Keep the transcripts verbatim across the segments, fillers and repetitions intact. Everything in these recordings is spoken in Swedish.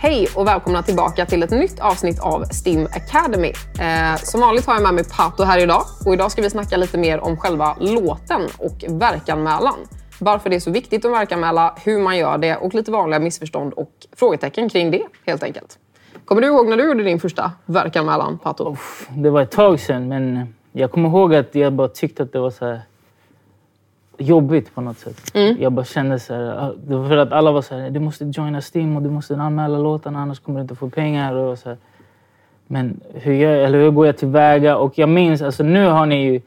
Hej och välkomna tillbaka till ett nytt avsnitt av Stim Academy. Eh, som vanligt har jag med mig Pato här idag. Och idag ska vi snacka lite mer om själva låten och verkanmälan. Varför det är så viktigt att verkanmäla, hur man gör det och lite vanliga missförstånd och frågetecken kring det helt enkelt. Kommer du ihåg när du gjorde din första verkanmälan, Pato? Det var ett tag sedan, men jag kommer ihåg att jag bara tyckte att det var så här jobbigt på något sätt. Mm. Jag bara kände så här, det var för att alla var så här, du måste joina Stim och du måste anmäla låtarna, annars kommer du inte få pengar. Och så här. Men hur, jag, eller hur går jag tillväga? Och jag minns, alltså nu har ni ju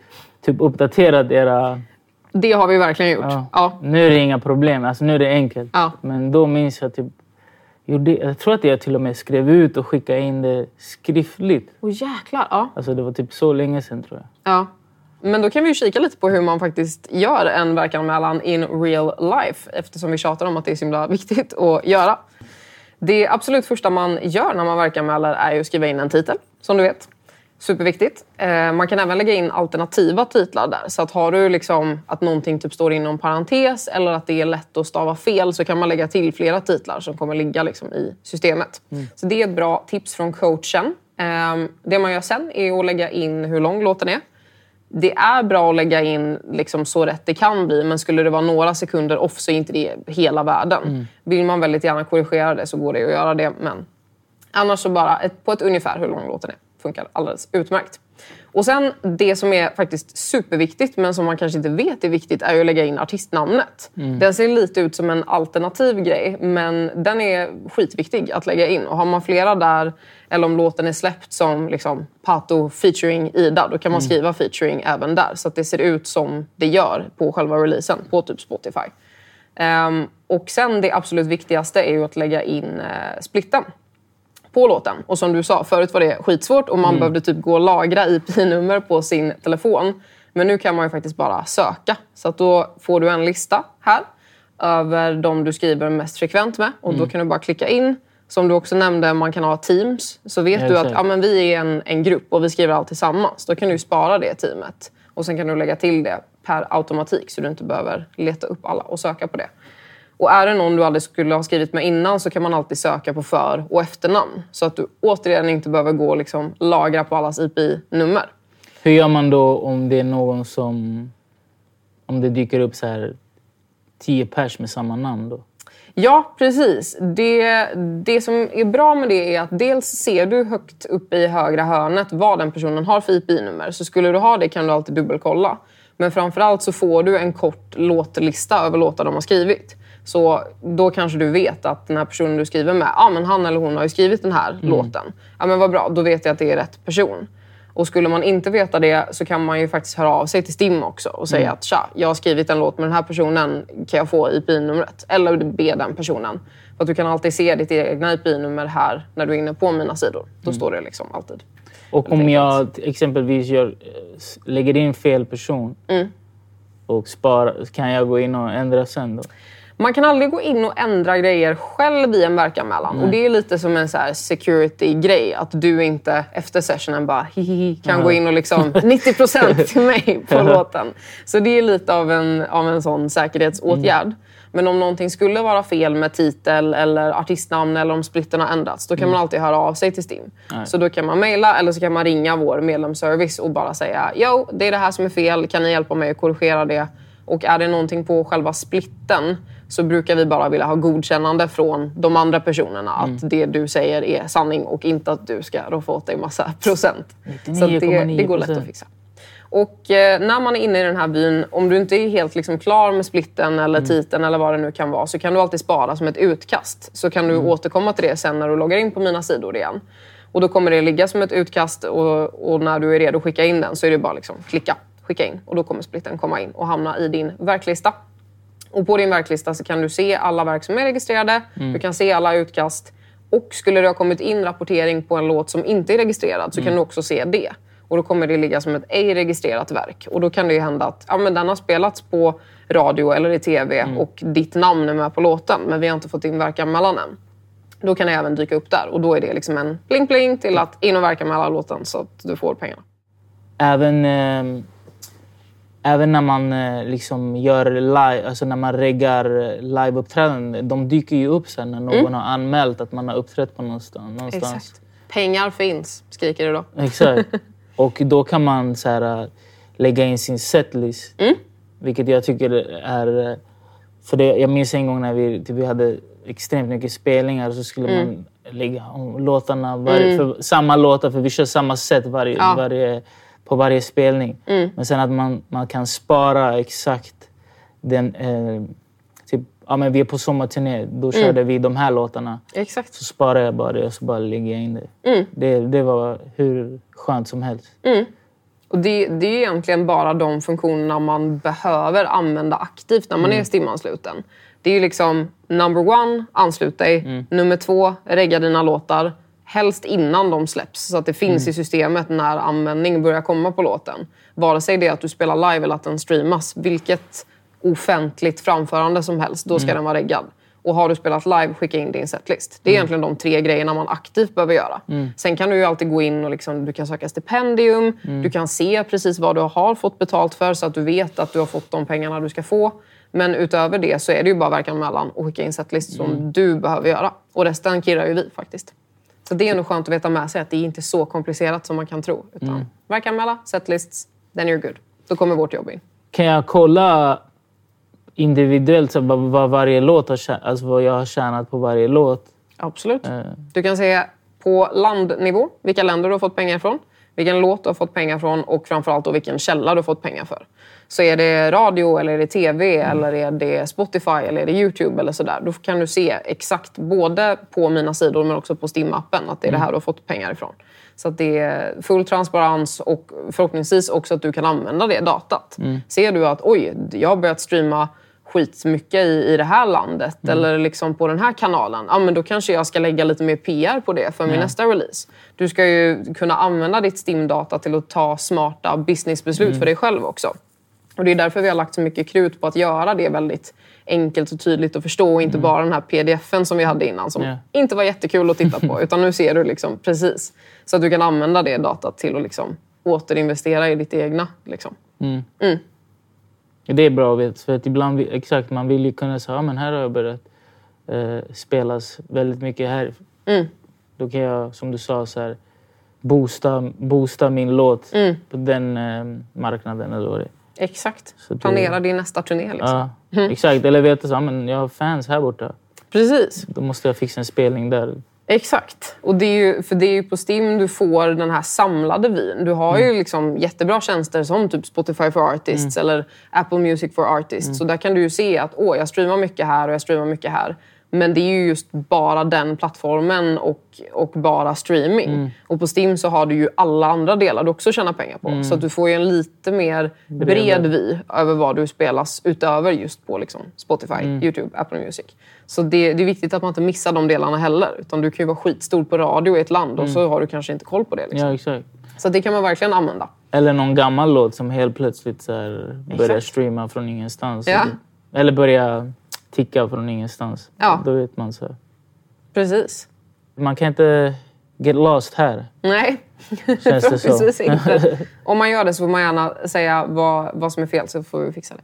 typ uppdaterat era... Det har vi verkligen gjort. Ja. Ja. Nu är det inga problem, alltså nu är det enkelt. Ja. Men då minns jag typ, jag tror att jag till och med skrev ut och skickade in det skriftligt. Åh oh, jäklar, ja. Alltså det var typ så länge sedan tror jag. Ja. Men då kan vi ju kika lite på hur man faktiskt gör en verkanmälan in real life. Eftersom vi tjatar om att det är så himla viktigt att göra. Det absolut första man gör när man verkanmäler är ju att skriva in en titel, som du vet. Superviktigt. Man kan även lägga in alternativa titlar där. Så att har du liksom att någonting typ står inom parentes eller att det är lätt att stava fel, så kan man lägga till flera titlar som kommer ligga liksom i systemet. Mm. Så det är ett bra tips från coachen. Det man gör sen är att lägga in hur lång låten är. Det är bra att lägga in liksom så rätt det kan bli, men skulle det vara några sekunder off så är inte det hela världen. Mm. Vill man väldigt gärna korrigera det så går det att göra det, men annars så bara ett, på ett ungefär hur lång låten är. Funkar alldeles utmärkt. Och sen det som är faktiskt superviktigt men som man kanske inte vet är viktigt är ju att lägga in artistnamnet. Mm. Den ser lite ut som en alternativ grej, men den är skitviktig att lägga in. Och har man flera där, eller om låten är släppt som liksom Pato featuring Ida, då kan man skriva mm. featuring även där. Så att det ser ut som det gör på själva releasen på typ Spotify. Um, och sen det absolut viktigaste är ju att lägga in uh, splitten på låten. Och som du sa, förut var det skitsvårt och man mm. behövde typ gå och lagra I P-nummer på sin telefon. Men nu kan man ju faktiskt bara söka. Så att då får du en lista här över de du skriver mest frekvent med. Och mm. då kan du bara klicka in. Som du också nämnde, man kan ha teams. Så vet jag du att ja, men vi är en, en grupp och vi skriver allt tillsammans. Då kan du spara det teamet. Och sen kan du lägga till det per automatik så du inte behöver leta upp alla och söka på det. Och är det någon du aldrig skulle ha skrivit med innan så kan man alltid söka på för- och efternamn. Så att du återigen inte behöver gå och liksom lagra på allas I P-nummer. Hur gör man då om det är någon som... Om det dyker upp så här tio pers med samma namn då? Ja, precis. Det, det som är bra med det är att dels ser du högt upp i högra hörnet vad den personen har för I P-nummer. Så skulle du ha det kan du alltid dubbelkolla. Men framförallt så får du en kort låtlista över låtar de har skrivit. Så då kanske du vet att den här personen du skriver med, ja ah, men han eller hon har ju skrivit den här mm. låten. Ja ah, men vad bra, då vet jag att det är rätt person. Och skulle man inte veta det så kan man ju faktiskt höra av sig till Stim också och säga mm. att tja, jag har skrivit en låt med den här personen, kan jag få I P-numret? Eller be den personen. För att du kan alltid se ditt egna I P-nummer här när du är inne på mina sidor. Då mm. står det liksom alltid. Och om jag exempelvis gör, lägger in fel person mm. och sparar, kan jag gå in och ändra sen då? Man kan aldrig gå in och ändra grejer själv i en verkanmälan. Mm. Och det är lite som en så här security-grej. Att du inte efter sessionen bara hihihi, kan mm. gå in och liksom nittio procent till mig på låten. Så det är lite av en, av en sån säkerhetsåtgärd. Mm. Men om någonting skulle vara fel med titel eller artistnamn eller om splitten har ändrats, då kan mm. man alltid höra av sig till Stim. Mm. Så då kan man mejla eller så kan man ringa vår medlemsservice och bara säga jo, det är det här som är fel, kan ni hjälpa mig att korrigera det? Och är det någonting på själva splitten så brukar vi bara vilja ha godkännande från de andra personerna att mm. det du säger är sanning och inte att du ska roffa åt dig massa procent. nittionio komma nio procent. Så det, det går lätt att fixa. Och eh, när man är inne i den här byn, om du inte är helt liksom klar med splitten eller mm. titeln eller vad det nu kan vara, så kan du alltid spara som ett utkast. Så kan du mm. återkomma till det sen när du loggar in på mina sidor igen. Och då kommer det ligga som ett utkast och, och när du är redo att skicka in den så är det bara liksom klicka, skicka in. Och då kommer splitten komma in och hamna i din verklista. Och på din verklista så kan du se alla verk som är registrerade. Mm. Du kan se alla utkast. Och skulle det ha kommit in rapportering på en låt som inte är registrerad så mm. kan du också se det. Och då kommer det ligga som ett ej-registrerat verk. Och då kan det ju hända att ja, men den har spelats på radio eller i tv mm. och ditt namn är med på låten. Men vi har inte fått in verkanmälan än. Då kan det även dyka upp där. Och då är det liksom en pling-pling till att in och verkanmäla låten så att du får pengarna. Även... Eh... även när man liksom gör live, alltså när man reggar liveuppträdande, de dyker ju upp sen när någon mm. har anmält att man har uppträtt på någonstans. någonstans. Exakt. Pengar finns, skriker du då. Exakt. Och då kan man så här, lägga in sin setlist. Mm. Vilket jag tycker är... För det, jag minns en gång när vi, typ, vi hade extremt mycket spelningar, så skulle mm. man lägga om låtarna, varje, mm. för, samma låtar, för vi kör samma set varje, ja. varje, på varje spelning. Mm. Men sen att man, man kan spara exakt den... Eh, typ, ja, men vi är på sommarturné, då körde mm. vi de här låtarna. Exakt. Så sparar jag bara det och så bara lägger jag in det. Mm. det. Det var hur skönt som helst. Mm. Och det, det är egentligen bara de funktionerna man behöver använda aktivt när man mm. är stimansluten. Det är ju liksom number one, anslut dig. Mm. Nummer två, regga dina låtar. Helst innan de släpps så att det finns mm. i systemet när användning börjar komma på låten. Vare sig det är att du spelar live eller att den streamas. Vilket offentligt framförande som helst, då ska mm. den vara reggad. Och har du spelat live, skicka in din setlist. Det är mm. egentligen de tre grejerna man aktivt behöver göra. Mm. Sen kan du ju alltid gå in och liksom, du kan söka stipendium. Mm. Du kan se precis vad du har fått betalt för så att du vet att du har fått de pengarna du ska få. Men utöver det så är det ju bara verkan mellan och skicka in setlist som mm. du behöver göra. Och resten kirrar ju vi faktiskt. Så det är nog skönt att veta med sig att det är inte så komplicerat som man kan tro. Utan mm. verkan mellan, setlists, then you're good. Då kommer vårt jobb in. Kan jag kolla... individuellt, så vad varje låt har tjänat, alltså vad jag har tjänat på varje låt. Absolut. Eh. Du kan se på landnivå vilka länder du har fått pengar från, vilken låt du har fått pengar från och framförallt då vilken källa du har fått pengar för. Så är det radio eller är det tv mm. eller är det Spotify eller är det YouTube eller sådär. Då kan du se exakt både på mina sidor men också på Stimappen att det är mm. det här du har fått pengar ifrån. Så att det är full transparens och förhoppningsvis också att du kan använda det datat. Mm. Ser du att oj, jag har börjat streama skitmycket i, i det här landet mm. eller liksom på den här kanalen, ja, men då kanske jag ska lägga lite mer P R på det för min mm. nästa release. Du ska ju kunna använda ditt Stim-data till att ta smarta businessbeslut mm. för dig själv också. Och det är därför vi har lagt så mycket krut på att göra det väldigt enkelt och tydligt att förstå och inte mm. bara den här pdf-en som vi hade innan som yeah. inte var jättekul att titta på utan nu ser du liksom precis så att du kan använda det datat till att liksom återinvestera i ditt egna liksom. Mm. Mm. Det är bra att veta, för att ibland, exakt, man vill ju kunna säga, ja, men här har jag börjat eh, spelas väldigt mycket här. Mm. Då kan jag, som du sa, så här, boosta, boosta min låt mm. på den eh, marknaden eller vad det är. Exakt. Så planera det... din nästa turné liksom. Ja, mm. exakt. Eller vet du så, men jag har fans här borta. Precis. Då måste jag fixa en spelning där. Exakt. Och det är ju, för det är ju på Stim du får den här samlade vin. Du har mm. ju liksom jättebra tjänster som typ Spotify for Artists mm. eller Apple Music for Artists. Mm. Så där kan du ju se att åh, jag streamar mycket här och jag streamar mycket här. Men det är ju just bara den plattformen och, och bara streaming. Mm. Och på Stim så har du ju alla andra delar du också tjänar pengar på. Mm. Så att du får ju en lite mer bred vy över vad du spelas utöver just på liksom Spotify, mm. YouTube, Apple Music. Så det, det är viktigt att man inte missar de delarna heller. Utan du kan ju vara skitstor på radio i ett land och mm. så har du kanske inte koll på det. Liksom. Ja, exakt. Så det kan man verkligen använda. Eller någon gammal låt som helt plötsligt så här börjar exakt. streama från ingenstans. Ja. Eller börjar... ticka från ingenstans. Ja. Då vet man så. Precis. Man kan inte get lost här. Nej, känns det precis så. Inte. Om man gör det så får man gärna säga vad, vad som är fel så får vi fixa det.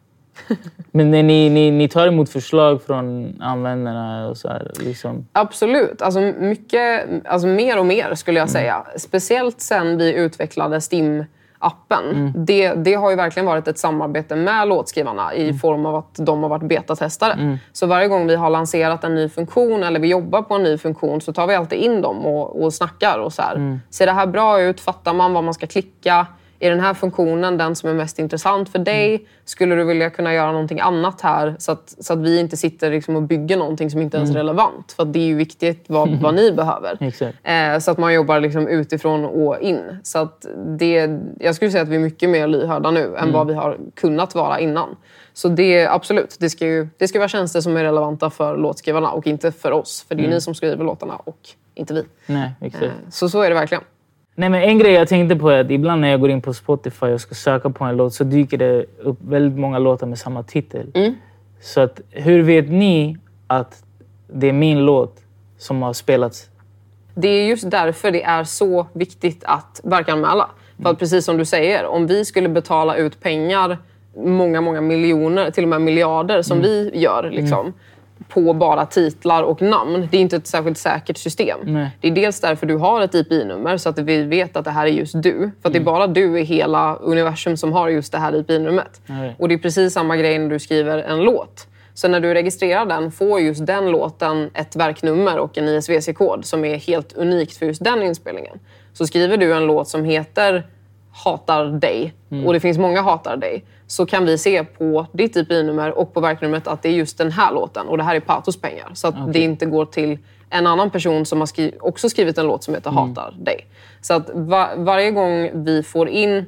Men ni, ni, ni tar emot förslag från användarna och så här, liksom. Absolut. Alltså, mycket, alltså mer och mer skulle jag mm. säga. Speciellt sen vi utvecklade Stim appen. Mm. Det, det har ju verkligen varit ett samarbete med låtskrivarna i mm. form av att de har varit betatestare. Mm. Så varje gång vi har lanserat en ny funktion eller vi jobbar på en ny funktion så tar vi alltid in dem och, och snackar och så här. Mm. Ser det här bra ut? Fattar man vad man ska klicka? Är den här funktionen den som är mest intressant för dig? Mm. Skulle du vilja kunna göra någonting annat här så att, så att vi inte sitter liksom och bygger någonting som inte ens är relevant? För att det är ju viktigt vad, vad ni behöver. eh, så att man jobbar liksom utifrån och in. Så att det, jag skulle säga att vi är mycket mer lyhörda nu än mm. vad vi har kunnat vara innan. Så det är absolut, det ska ju det ska vara tjänster som är relevanta för låtskrivarna och inte för oss. För det är ju mm. ni som skriver låtarna och inte vi. Nej, exakt. Eh, så så är det verkligen. Nej, men en grej jag tänkte på är att ibland när jag går in på Spotify och ska söka på en låt så dyker det upp väldigt många låtar med samma titel. Mm. Så att, hur vet ni att det är min låt som har spelats? Det är just därför det är så viktigt att verkanmäla. För att precis som du säger, om vi skulle betala ut pengar många, många miljoner, till och med miljarder som mm. vi gör liksom, mm. på bara titlar och namn. Det är inte ett särskilt säkert system. Nej. Det är dels därför du har ett I P-nummer så att vi vet att det här är just du. För att mm. det är bara du i hela universum som har just det här I P-numret. Nej. Och det är precis samma grej när du skriver en låt. Så när du registrerar den får just den låten ett verknummer och en I S W C-kod som är helt unikt för just den inspelningen. Så skriver du en låt som heter Hatar dig, mm. och det finns många Hatar dig, så kan vi se på ditt I P-nummer och på verknumret att det är just den här låten. Och det här är Patos pengar. Så att okay. det inte går till en annan person som har skri- också skrivit en låt som heter Hatar mm. dig. Så att va- varje gång vi får in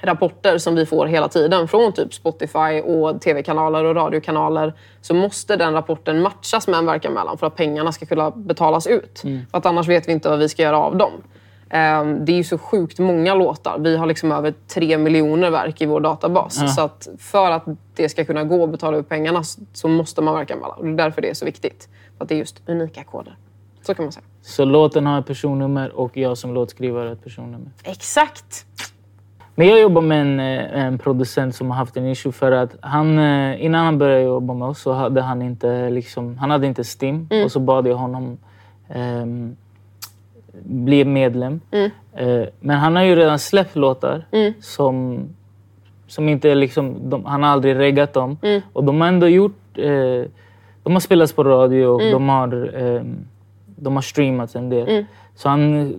rapporter som vi får hela tiden från typ Spotify och tv-kanaler och radiokanaler, så måste den rapporten matchas med en verkan mellan för att pengarna ska kunna betalas ut. Mm. För att annars vet vi inte vad vi ska göra av dem. Det är ju så sjukt många låtar. Vi har liksom över tre miljoner verk i vår databas. Ja. Så att för att det ska kunna gå och betala ut pengarna så måste man verka med alla. Och det är därför det är så viktigt. För att det är just unika koder. Så kan man säga. Så låten har ett personnummer och jag som låtskrivare har ett personnummer. Exakt! Men jag jobbar med en, en producent som har haft en issue för att han, innan han började jobba med oss så hade han inte liksom, han hade inte Stim. Mm. Och så bad jag honom um, bli medlem. Mm. Uh, men han har ju redan släppt låtar mm. som, som inte liksom, de, han har aldrig reggat dem. Mm. Och de har ändå gjort, uh, de har spelats på radio och mm. de har, um, de har streamat en del. Mm. Så han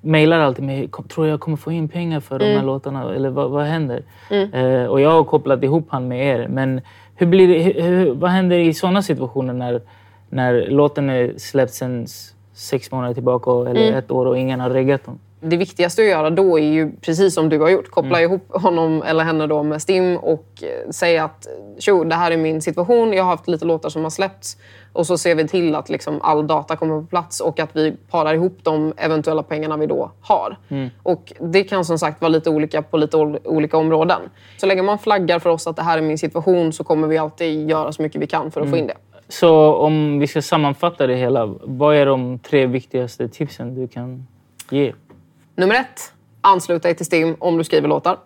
mejlar alltid mig, tror jag kommer få in pengar för mm. de här låtarna? Eller vad, vad händer? Mm. Uh, och jag har kopplat ihop han med er. Men hur blir det, hur, vad händer i sådana situationer när, när låten är släppt sen sex månader tillbaka eller mm. ett år och ingen har reggat dem? Det viktigaste att göra då är ju precis som du har gjort. Koppla mm. ihop honom eller henne då med Stim och säga att tjo, det här är min situation. Jag har haft lite låtar som har släppts. Och så ser vi till att liksom all data kommer på plats och att vi parar ihop de eventuella pengarna vi då har. Mm. Och det kan som sagt vara lite olika på lite ol- olika områden. Så länge man flaggar för oss att det här är min situation så kommer vi alltid göra så mycket vi kan för att mm. få in det. Så om vi ska sammanfatta det hela, vad är de tre viktigaste tipsen du kan ge? Nummer ett, anslut dig till Stim om du skriver låtar.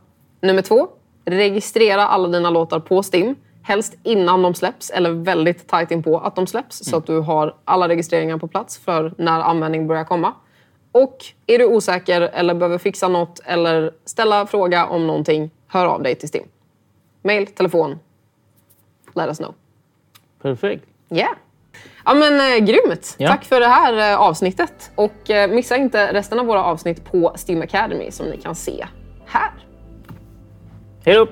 Nummer två, registrera alla dina låtar på Stim. Helst innan de släpps eller väldigt tajt inpå att de släpps. Mm. Så att du har alla registreringar på plats för när användning börjar komma. Och är du osäker eller behöver fixa något eller ställa fråga om någonting, hör av dig till Stim. Mail, telefon, let us know. Perfekt. Yeah. Ja, men eh, grymt. Yeah. Tack för det här eh, avsnittet. Och eh, missa inte resten av våra avsnitt på Stim Academy som ni kan se här. Hej då!